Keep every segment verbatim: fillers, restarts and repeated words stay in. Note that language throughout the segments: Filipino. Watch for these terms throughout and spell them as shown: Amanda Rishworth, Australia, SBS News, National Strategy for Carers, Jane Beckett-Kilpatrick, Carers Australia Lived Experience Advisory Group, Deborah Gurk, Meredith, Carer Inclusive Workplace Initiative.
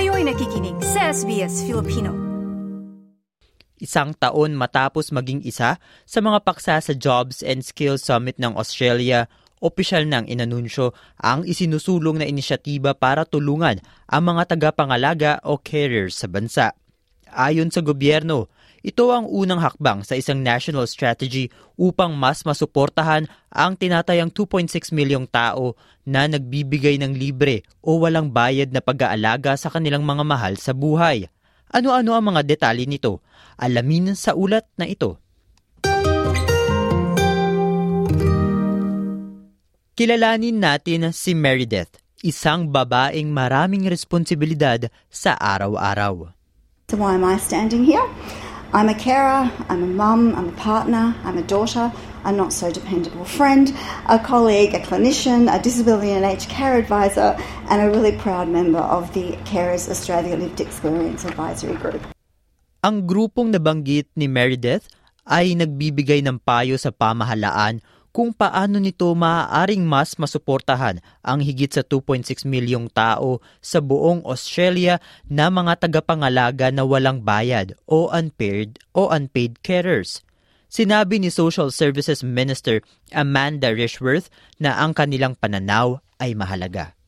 Kayo'y nakikinig sa S B S Filipino. Isang taon matapos maging isa sa mga paksa sa Jobs and Skills Summit ng Australia, opisyal nang inanunsyo ang isinusulong na inisyatiba para tulungan ang mga tagapangalaga o carers sa bansa. Ayon sa gobyerno, ito ang unang hakbang sa isang national strategy upang mas masuportahan ang tinatayang two point six milyong tao na nagbibigay ng libre o walang bayad na pag-aalaga sa kanilang mga mahal sa buhay. Ano-ano ang mga detalye nito? Alamin sa ulat na ito. Kilalanin natin si Meredith, isang babaeng maraming responsibilidad sa araw-araw. So why am I standing here? I'm a carer, I'm a mum, I'm a partner, I'm a daughter, a not-so-dependable friend, a colleague, a clinician, a disability and aged care advisor, and a really proud member of the Carers Australia Lived Experience Advisory Group. Ang grupong nabanggit ni Meredith ay nagbibigay ng payo sa pamahalaan kung paano nito maaaring mas masuportahan ang higit sa two point six milyong tao sa buong Australia na mga tagapangalaga na walang bayad o unpaid o unpaid carers. Sinabi ni Social Services Minister Amanda Rishworth na ang kanilang pananaw ay mahalaga.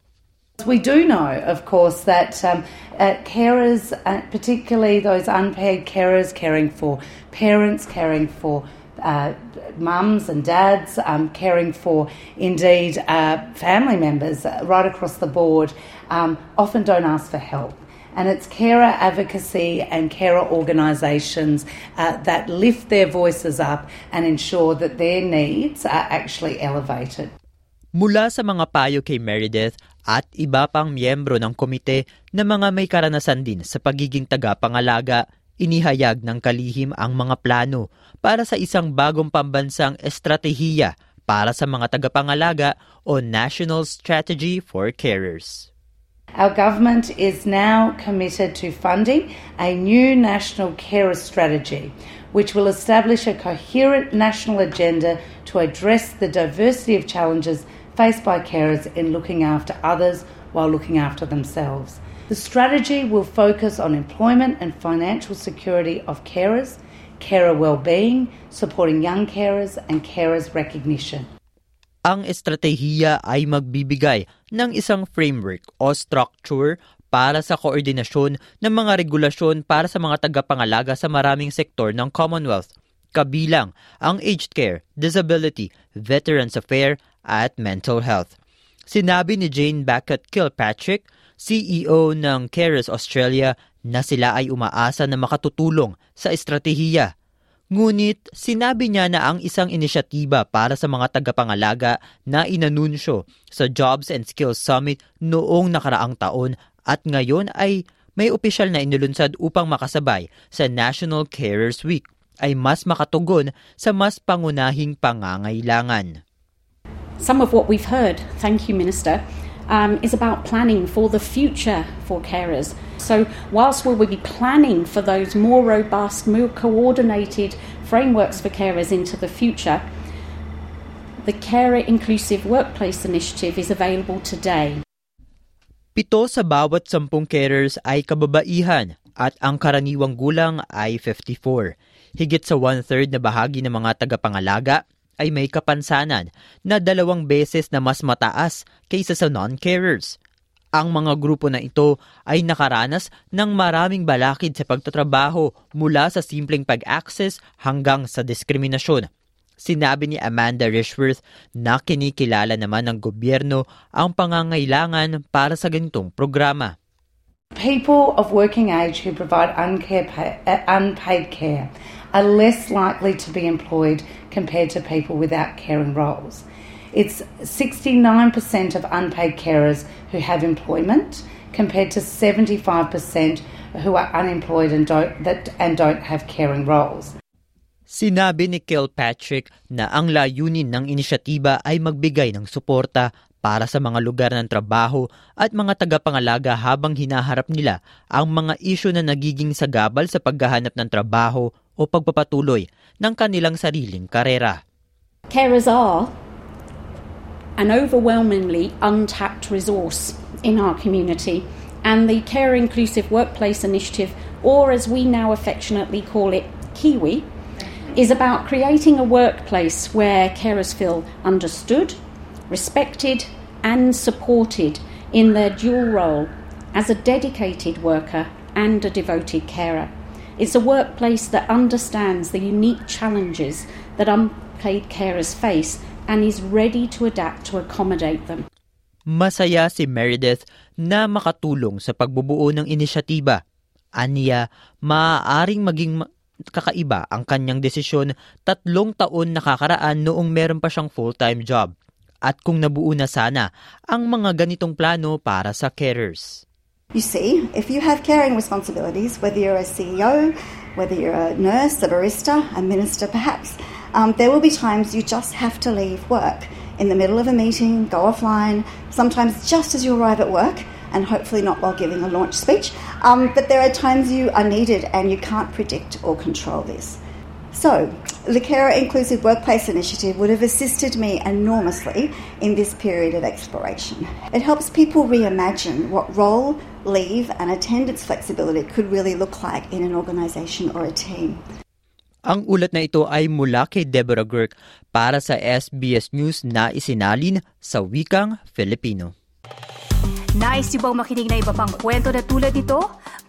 We do know, of course, that um, uh, carers, uh, particularly those unpaid carers caring for parents, caring for uh, mums and dads, um, caring for, indeed, uh, family members uh, right across the board, um, often don't ask for help. And it's carer advocacy and carer organisations uh, that lift their voices up and ensure that their needs are actually elevated. Mula sa mga payo kay Meredith at iba pang miyembro ng komite na mga may karanasan din sa pagiging tagapangalaga, inihayag ng kalihim ang mga plano para sa isang bagong pambansang estratehiya para sa mga tagapangalaga o National Strategy for Carers. Our government is now committed to funding a new national carer strategy, which will establish a coherent national agenda to address the diversity of challenges faced by carers in looking after others while looking after themselves. The strategy will focus on employment and financial security of carers, carer well-being, supporting young carers and carers recognition. Ang estratehiya ay magbibigay ng isang framework o structure para sa koordinasyon ng mga regulasyon para sa mga tagapangalaga sa maraming sektor ng Commonwealth, kabilang ang aged care, disability, veterans affairs at mental health. Sinabi ni Jane Beckett-Kilpatrick, C E O ng Carers Australia, na sila ay umaasa na makatutulong sa estratehiya. Ngunit sinabi niya na ang isang inisyatiba para sa mga tagapangalaga na inanunsyo sa Jobs and Skills Summit noong nakaraang taon at ngayon ay may opisyal na inulunsad upang makasabay sa National Carers Week ay mas makatugon sa mas pangunahing pangangailangan. Some of what we've heard, thank you Minister, um, is about planning for the future for carers. So whilst we will be planning for those more robust, more coordinated frameworks for carers into the future, the Carer Inclusive Workplace Initiative is available today. Pito sa bawat sampung carers ay kababaihan at ang karaniwang gulang ay fifty-four. Higit sa one-third na bahagi ng mga tagapangalaga ay may kapansanan na dalawang beses na mas mataas kaysa sa non-carers. Ang mga grupo na ito ay nakaranas ng maraming balakid sa pagtatrabaho mula sa simpleng pag-access hanggang sa diskriminasyon. Sinabi ni Amanda Rishworth na kinikilala naman ng gobyerno ang pangangailangan para sa ganitong programa. People of working age who provide unpaid care are less likely to be employed compared to people without caring roles. It's sixty-nine percent of unpaid carers who have employment compared to seventy-five percent who are unemployed and don't, that, and don't have caring roles. Sinabi ni Kilpatrick na ang layunin ng inisyatiba ay magbigay ng suporta para sa mga lugar ng trabaho at mga tagapangalaga habang hinaharap nila ang mga isyu na nagiging sagabal sa paghahanap ng trabaho o pagpapatuloy ng kanilang sariling karera. Carers are an overwhelmingly untapped resource in our community and the Carer Inclusive Workplace Initiative, or as we now affectionately call it, Kiwi, is about creating a workplace where carers feel understood, respected and supported in their dual role as a dedicated worker and a devoted carer. It's a workplace that understands the unique challenges that unpaid carers face and is ready to adapt to accommodate them. Masaya si Meredith na makatulong sa pagbubuo ng inisyatiba. Aniya, maaaring maging kakaiba ang kanyang desisyon tatlong taon nakakaraan noong meron pa siyang full-time job. At kung nabuo na sana ang mga ganitong plano para sa carers. You see, if you have caring responsibilities, whether you're a C E O, whether you're a nurse, a barista, a minister perhaps, um, there will be times you just have to leave work. In the middle of a meeting, go offline, sometimes just as you arrive at work, and hopefully not while giving a launch speech. Um, but there are times you are needed and you can't predict or control this. So, the Carer Inclusive Workplace Initiative would have assisted me enormously in this period of exploration. It helps people reimagine what role, leave and attendance flexibility could really look like in an organisation or a team. Ang ulat na ito ay mula kay Deborah Gurk para sa S B S News na isinalin sa wikang Filipino. Nice yung bang makinig na iba pang kwento na tulad ito?